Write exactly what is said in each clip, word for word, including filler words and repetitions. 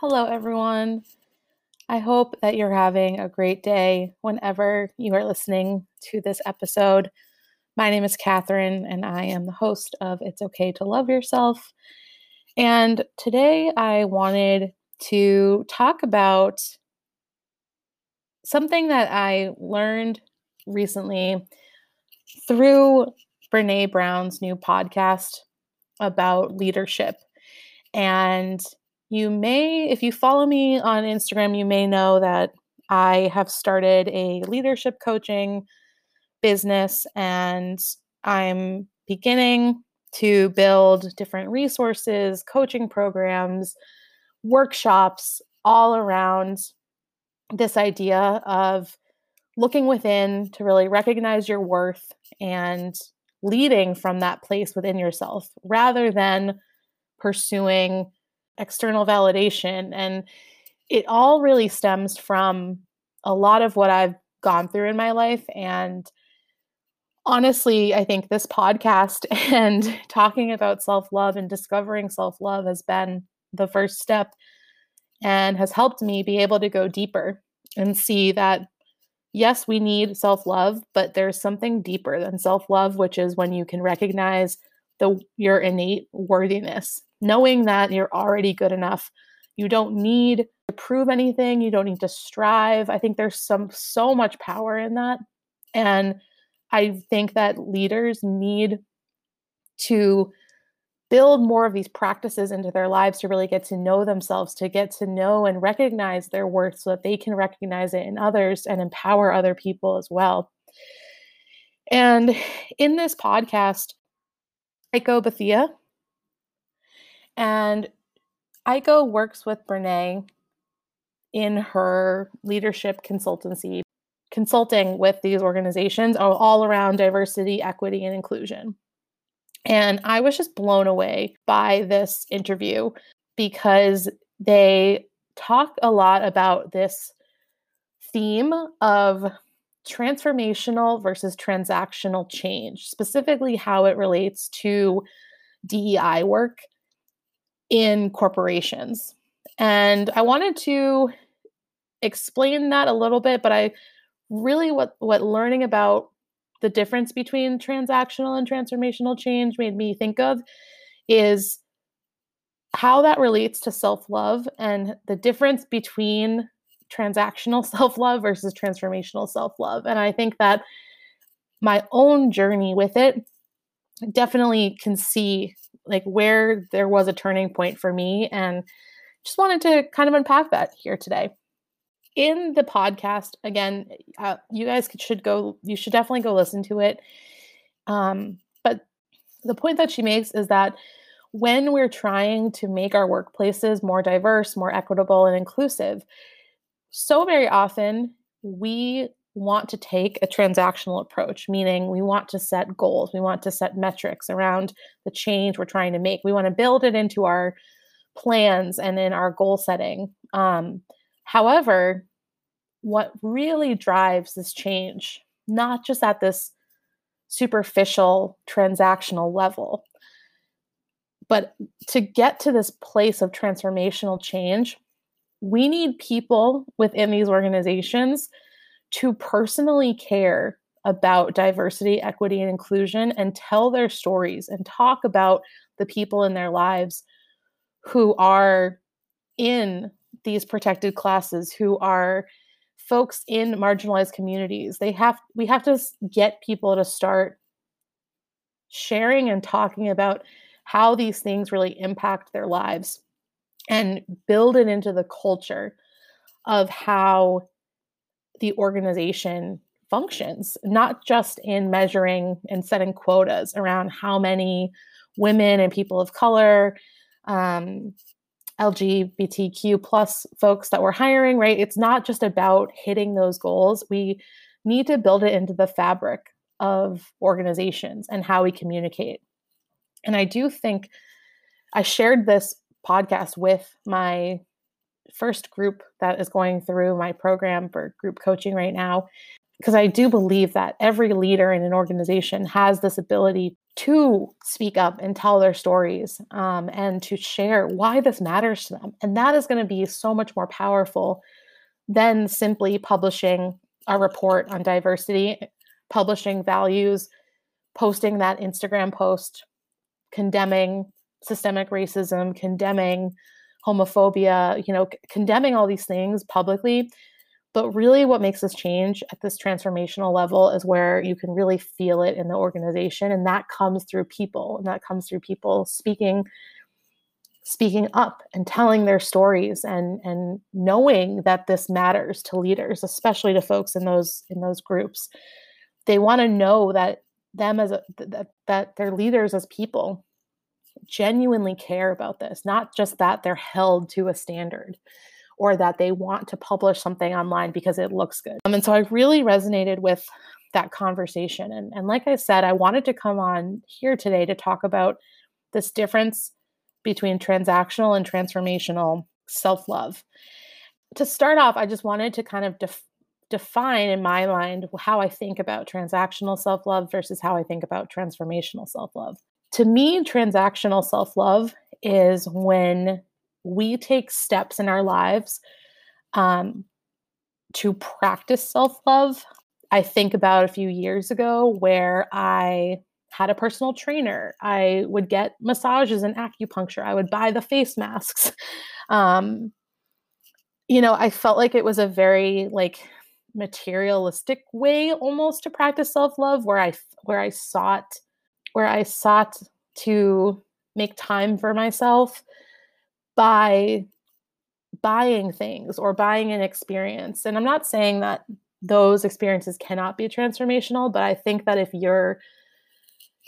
Hello, everyone. I hope that you're having a great day whenever you are listening to this episode. My name is Catherine, and I am the host of It's Okay to Love Yourself. And today I wanted to talk about something that I learned recently through Brene Brown's new podcast about leadership. And You may, if you follow me on Instagram, you may know that I have started a leadership coaching business, and I'm beginning to build different resources, coaching programs, workshops all around this idea of looking within to really recognize your worth and leading from that place within yourself rather than pursuing external validation. And it all really stems from a lot of what I've gone through in my life. And honestly, I think this podcast and talking about self-love and discovering self-love has been the first step and has helped me be able to go deeper and see that, yes, we need self-love, but there's something deeper than self-love, which is when you can recognize the your innate worthiness. Knowing that you're already good enough. You don't need to prove anything. You don't need to strive. I think there's some so much power in that. And I think that leaders need to build more of these practices into their lives to really get to know themselves, to get to know and recognize their worth so that they can recognize it in others and empower other people as well. And in this podcast, Aiko Bethea, and Aiko works with Brene in her leadership consultancy, consulting with these organizations all around diversity, equity, and inclusion. And I was just blown away by this interview because they talk a lot about this theme of transformational versus transactional change, specifically how it relates to D E I work in corporations. And I wanted to explain that a little bit, but I really, what, what learning about the difference between transactional and transformational change made me think of is how that relates to self-love and the difference between transactional self-love versus transformational self-love. And I think that my own journey with it definitely can see like where there was a turning point for me, and just wanted to kind of unpack that here today. In the podcast, again, uh, you guys could, should go, you should definitely go listen to it. Um, but the point that she makes is that when we're trying to make our workplaces more diverse, more equitable, and inclusive, so very often we want to take a transactional approach, meaning we want to set goals. We want to set metrics around the change we're trying to make. We want to build it into our plans and in our goal setting. Um, however, what really drives this change, not just at this superficial transactional level, but to get to this place of transformational change, we need people within these organizations to personally care about diversity, equity, and inclusion, and tell their stories and talk about the people in their lives who are in these protected classes, who are folks in marginalized communities. They have, we have to get people to start sharing and talking about how these things really impact their lives and build it into the culture of how the organization functions, not just in measuring and setting quotas around how many women and people of color, um, L G B T Q plus folks that we're hiring, right? It's not just about hitting those goals. We need to build it into the fabric of organizations and how we communicate. And I do think I shared this podcast with my first group that is going through my program for group coaching right now. because I do believe that every leader in an organization has this ability to speak up and tell their stories um, and to share why this matters to them. And that is going to be so much more powerful than simply publishing a report on diversity, publishing values, posting that Instagram post, condemning systemic racism, condemning homophobia, you know, c- condemning all these things publicly. But really what makes this change at this transformational level is where you can really feel it in the organization. And that comes through people. And that comes through people speaking, speaking up and telling their stories and, and knowing that this matters to leaders, especially to folks in those, in those groups. They want to know that them as a, that, that their leaders as people genuinely care about this, not just that they're held to a standard, or that they want to publish something online because it looks good. Um, and so I really resonated with that conversation. And, and like I said, I wanted to come on here today to talk about this difference between transactional and transformational self-love. To start off, I just wanted to kind of def- define in my mind how I think about transactional self-love versus how I think about transformational self-love. To me, transactional self-love is when we take steps in our lives um, to practice self-love. I think about a few years ago where I had a personal trainer. I would get massages and acupuncture. I would buy the face masks. Um, you know, I felt like it was a very like materialistic way almost to practice self-love, where I where I sought where I sought to make time for myself by buying things or buying an experience. And I'm not saying that those experiences cannot be transformational, but I think that if you're,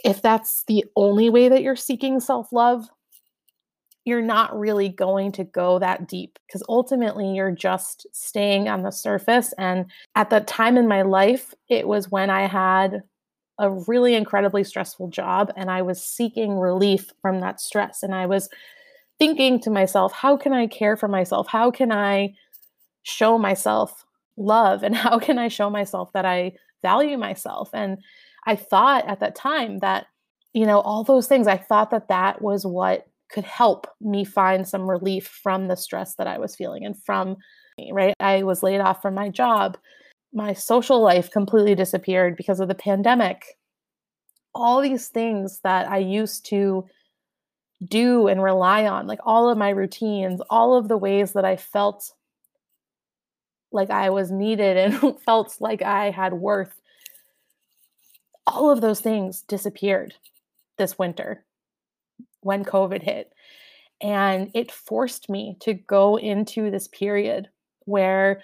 if that's the only way that you're seeking self-love, you're not really going to go that deep, because ultimately you're just staying on the surface. And at that time in my life, it was when I had a really incredibly stressful job and I was seeking relief from that stress. And I was thinking to myself, how can I care for myself? How can I show myself love? And how can I show myself that I value myself? And I thought at that time that, you know, all those things, I thought that that was what could help me find some relief from the stress that I was feeling and from, right? I was laid off from my job. My social life completely disappeared because of the pandemic. All these things that I used to do and rely on, like all of my routines, all of the ways that I felt like I was needed and felt like I had worth, all of those things disappeared this winter when COVID hit. And it forced me to go into this period where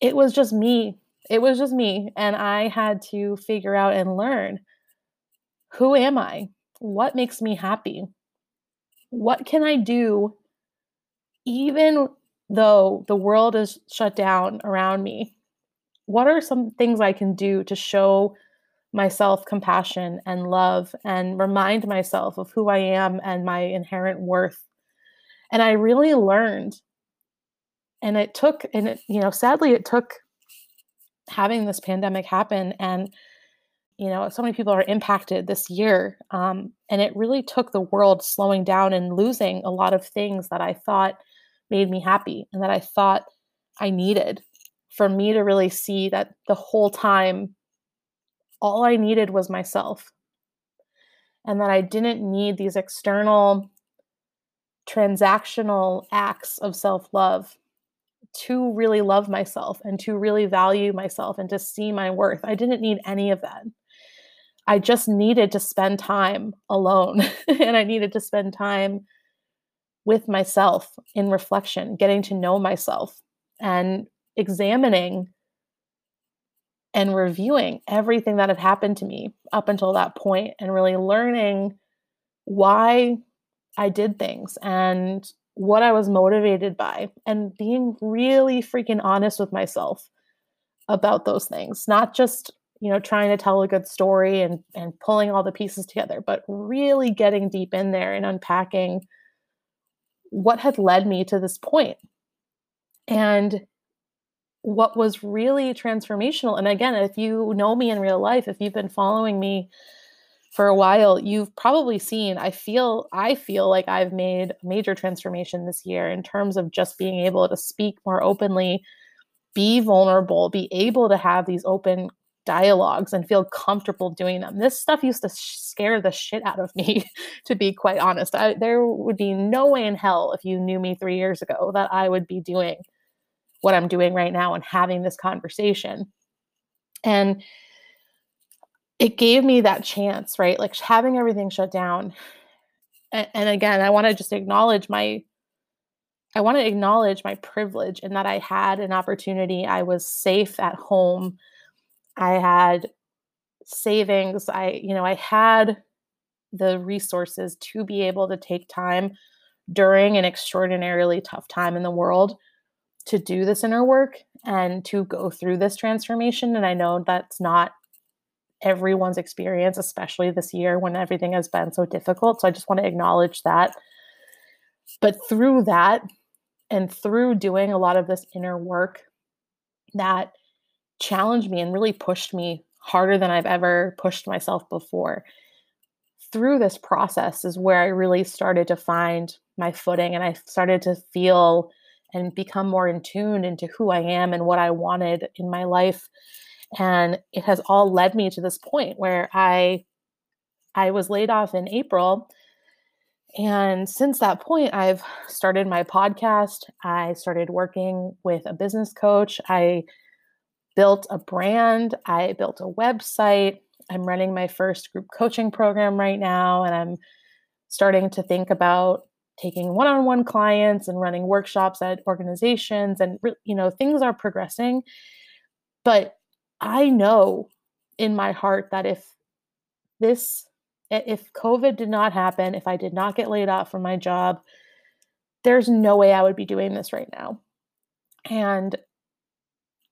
it was just me. It was just me. And I had to figure out and learn, who am I? What makes me happy? What can I do even though the world is shut down around me? What are some things I can do to show myself compassion and love and remind myself of who I am and my inherent worth? And I really learned. And it took, and it, you know, sadly, it took having this pandemic happen. And you know, so many people are impacted this year. Um, and it really took the world slowing down and losing a lot of things that I thought made me happy and that I thought I needed, for me to really see that the whole time, all I needed was myself. And that I didn't need these external transactional acts of self-love to really love myself and to really value myself and to see my worth. I didn't need any of that. I just needed to spend time alone and I needed to spend time with myself in reflection, getting to know myself and examining and reviewing everything that had happened to me up until that point and really learning why I did things and what I was motivated by, and being really freaking honest with myself about those things. Not just, you know, trying to tell a good story and, and pulling all the pieces together, but really getting deep in there and unpacking what had led me to this point. And what was really transformational. And again, if you know me in real life, if you've been following me for a while, you've probably seen, I feel, I feel like I've made a major transformation this year in terms of just being able to speak more openly, be vulnerable, be able to have these open dialogues and feel comfortable doing them. This stuff used to scare the shit out of me, to be quite honest. I, there would be no way in hell, if you knew me three years ago, that I would be doing what I'm doing right now and having this conversation. And it gave me that chance, right? Like having everything shut down. And, and again, I want to just acknowledge my, I want to acknowledge my privilege in that I had an opportunity. I was safe at home. I had savings. I, you know, I had the resources to be able to take time during an extraordinarily tough time in the world to do this inner work and to go through this transformation. And I know that's not everyone's experience, especially this year when everything has been so difficult. So I just want to acknowledge that. But through that and through doing a lot of this inner work that challenged me and really pushed me harder than I've ever pushed myself before, through this process is where I really started to find my footing, and I started to feel and become more in tune into who I am and what I wanted in my life. And it has all led me to this point where I, I was laid off in April. And since that point, I've started my podcast. I started working with a business coach. I built a brand. I built a website. I'm running my first group coaching program right now. And I'm starting to think about taking one-on-one clients and running workshops at organizations. And, you know, things are progressing. But I know in my heart that if this, if COVID did not happen, if I did not get laid off from my job, there's no way I would be doing this right now. And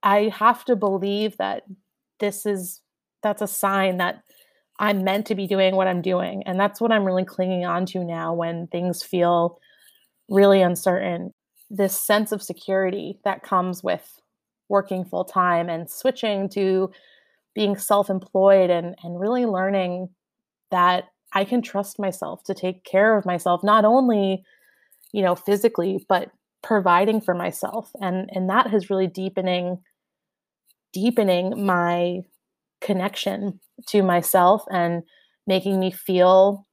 I have to believe that this is, that's a sign that I'm meant to be doing what I'm doing. And that's what I'm really clinging on to now when things feel really uncertain. This sense of security that comes with working full time and switching to being self-employed and, and really learning that I can trust myself to take care of myself, not only, you know, physically, but providing for myself. And, and that has really deepening deepening my connection to myself and making me feel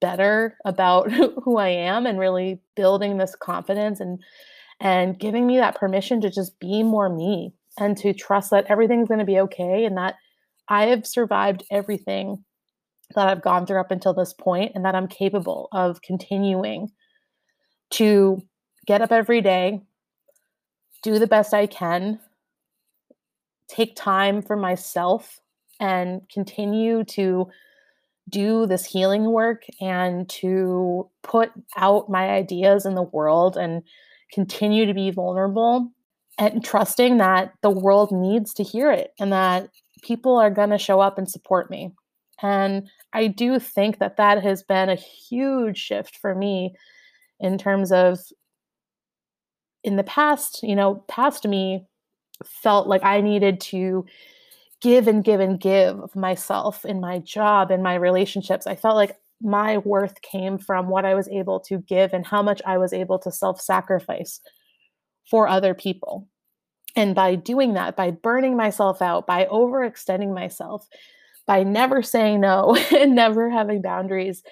better about who I am, and really building this confidence and, and giving me that permission to just be more me and to trust that everything's going to be okay, and that I have survived everything that I've gone through up until this point, and that I'm capable of continuing to get up every day, do the best I can, take time for myself, and continue to do this healing work and to put out my ideas in the world and continue to be vulnerable, and trusting that the world needs to hear it and that people are going to show up and support me. And I do think that that has been a huge shift for me in terms of, in the past, you know, past me felt like I needed to give and give and give of myself in my job and my relationships. I felt like my worth came from what I was able to give and how much I was able to self-sacrifice for other people. And by doing that, by burning myself out, by overextending myself, by never saying no and never having boundaries,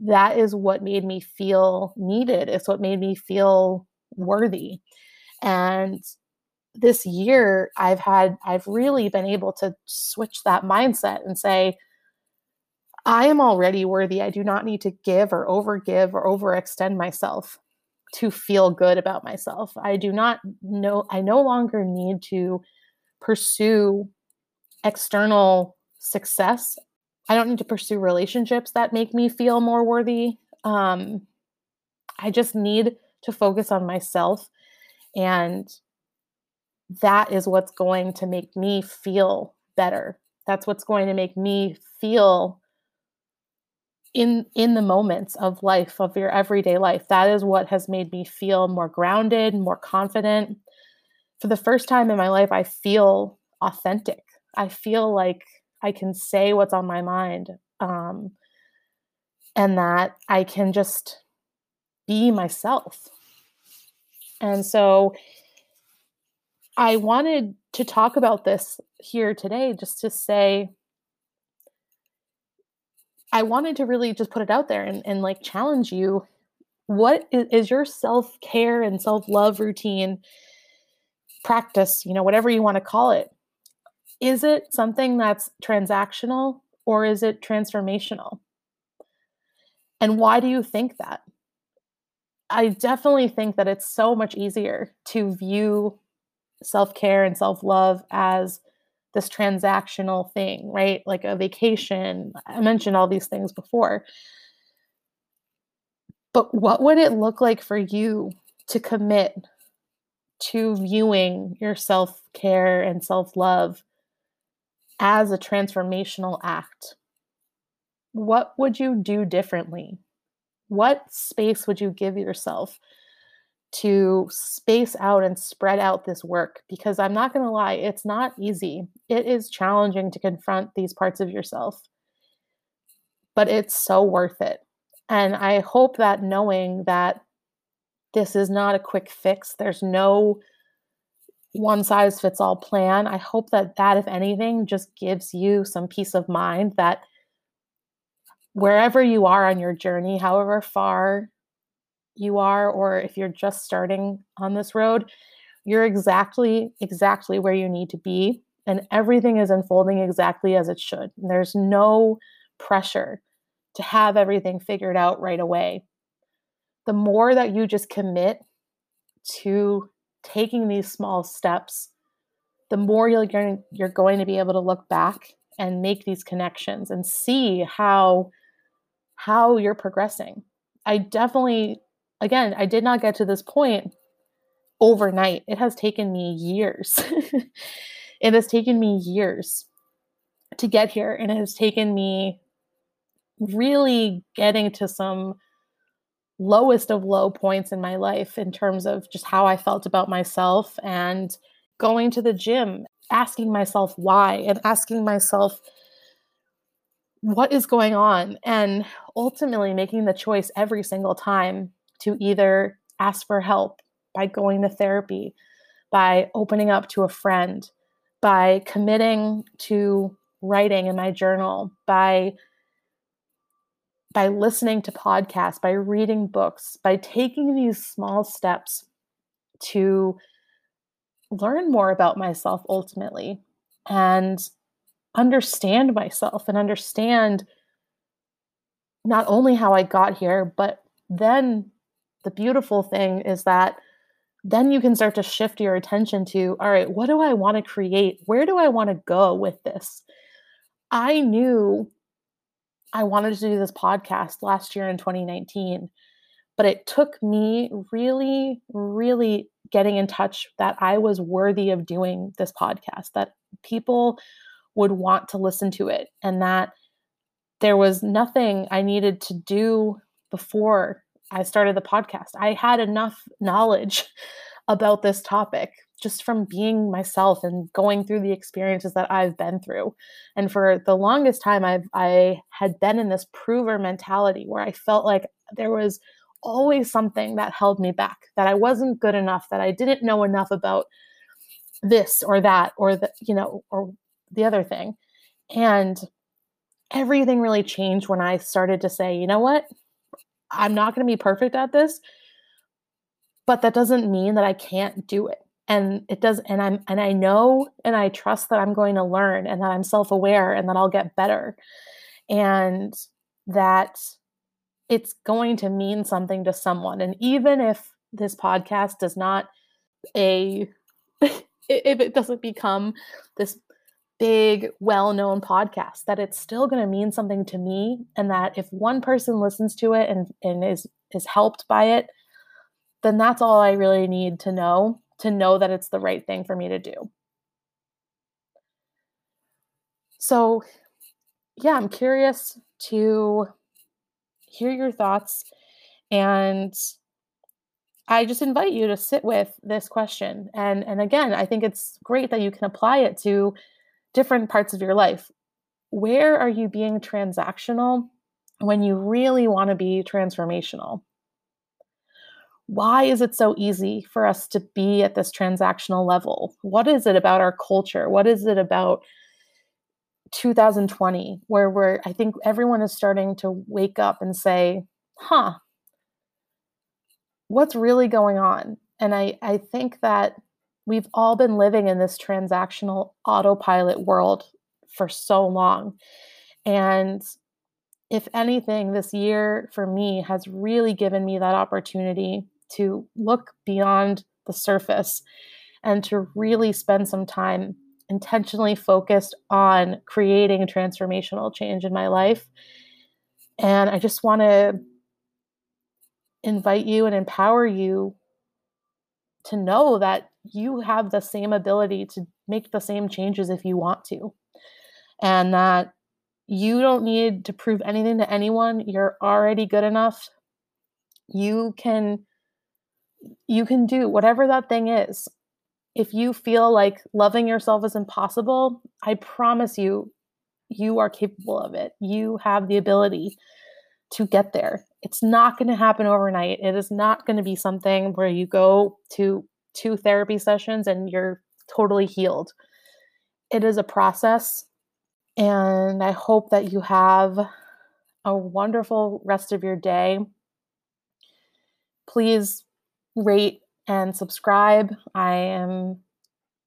that is what made me feel needed. It's what made me feel worthy. And this year I've had, I've really been able to switch that mindset and say, I am already worthy. I do not need to give or overgive or overextend myself to feel good about myself. I do not know, I no longer need to pursue external success. I don't need to pursue relationships that make me feel more worthy. Um, I just need to focus on myself. And that is what's going to make me feel better. That's what's going to make me feel in, in the moments of life, of your everyday life. That is what has made me feel more grounded, more confident, for the first time in my life, I feel authentic. I feel like I can say what's on my mind, um, and that I can just be myself. And so I wanted to talk about this here today, just to say, I wanted to really just put it out there and, and like challenge you. What is, is your self-care and self-love routine practice, you know, whatever you want to call it? Is it something that's transactional, or is it transformational? And why do you think that? I definitely think that it's so much easier to view self-care and self-love as this transactional thing, right? Like a vacation. I mentioned all these things before. But what would it look like for you to commit to viewing your self-care and self-love as a transformational act? What would you do differently? What space would you give yourself to space out and spread out this work? Because I'm not going to lie, it's not easy. It is challenging to confront these parts of yourself, but it's so worth it. And I hope that knowing that this is not a quick fix, there's no one size fits all plan, I hope that that, if anything, just gives you some peace of mind that wherever you are on your journey, however far you are, or if you're just starting on this road, you're exactly, exactly where you need to be. And everything is unfolding exactly as it should. There's no pressure to have everything figured out right away. The more that you just commit to taking these small steps, the more you're going, you're going to be able to look back and make these connections and see how, how you're progressing. I definitely, again, I did not get to this point overnight. It has taken me years. It has taken me years to get here. And it has taken me really getting to some lowest of low points in my life in terms of just how I felt about myself, and going to the gym, asking myself why, and asking myself what is going on, and ultimately making the choice every single time to either ask for help by going to therapy, by opening up to a friend, by committing to writing in my journal, by by listening to podcasts, by reading books, by taking these small steps to learn more about myself ultimately, and understand myself, and understand not only how I got here, but then the beautiful thing is that then you can start to shift your attention to, all right, what do I want to create? Where do I want to go with this? I knew I wanted to do this podcast last year in twenty nineteen, but it took me really, really getting in touch that I was worthy of doing this podcast, that people would want to listen to it, and that there was nothing I needed to do before I started the podcast. I had enough knowledge about this topic just from being myself and going through the experiences that I've been through. And for the longest time, I've, I had been in this prover mentality where I felt like there was always something that held me back, that I wasn't good enough, that I didn't know enough about this or that, or the, you know, or the other thing. And everything really changed when I started to say, you know what? I'm not going to be perfect at this, but that doesn't mean that I can't do it. And it does, and I'm, and I know, and I trust that I'm going to learn, and that I'm self-aware, and that I'll get better, and that it's going to mean something to someone. And even if this podcast does not a, if it doesn't become this big, well-known podcast, that it's still going to mean something to me. And that if one person listens to it and, and is, is helped by it, then that's all I really need to know, to know that it's the right thing for me to do. So yeah, I'm curious to hear your thoughts. And I just invite you to sit with this question. And, and again, I think it's great that you can apply it to different parts of your life. Where are you being transactional when you really want to be transformational? Why is it so easy for us to be at this transactional level? What is it about our culture? What is it about two thousand twenty where we're, I think everyone is starting to wake up and say, huh, what's really going on? And I, I think that we've all been living in this transactional autopilot world for so long. And if anything, this year for me has really given me that opportunity to look beyond the surface and to really spend some time intentionally focused on creating transformational change in my life. And I just want to invite you and empower you to know that you have the same ability to make the same changes if you want to, and that you don't need to prove anything to anyone. You're already good enough. You can, you can do whatever that thing is. If you feel like loving yourself is impossible, I promise you, you are capable of it. You have the ability to get there. It's not going to happen overnight. It is not going to be something where you go to two therapy sessions and you're totally healed. It is a process. And I hope that you have a wonderful rest of your day. Please rate and subscribe. I am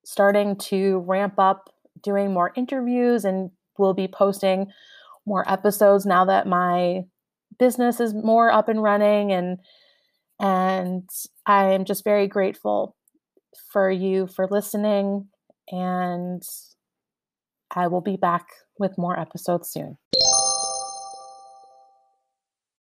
starting to ramp up doing more interviews and will be posting more episodes now that my business is more up and running. And, and I am just very grateful for you for listening, and I will be back with more episodes soon.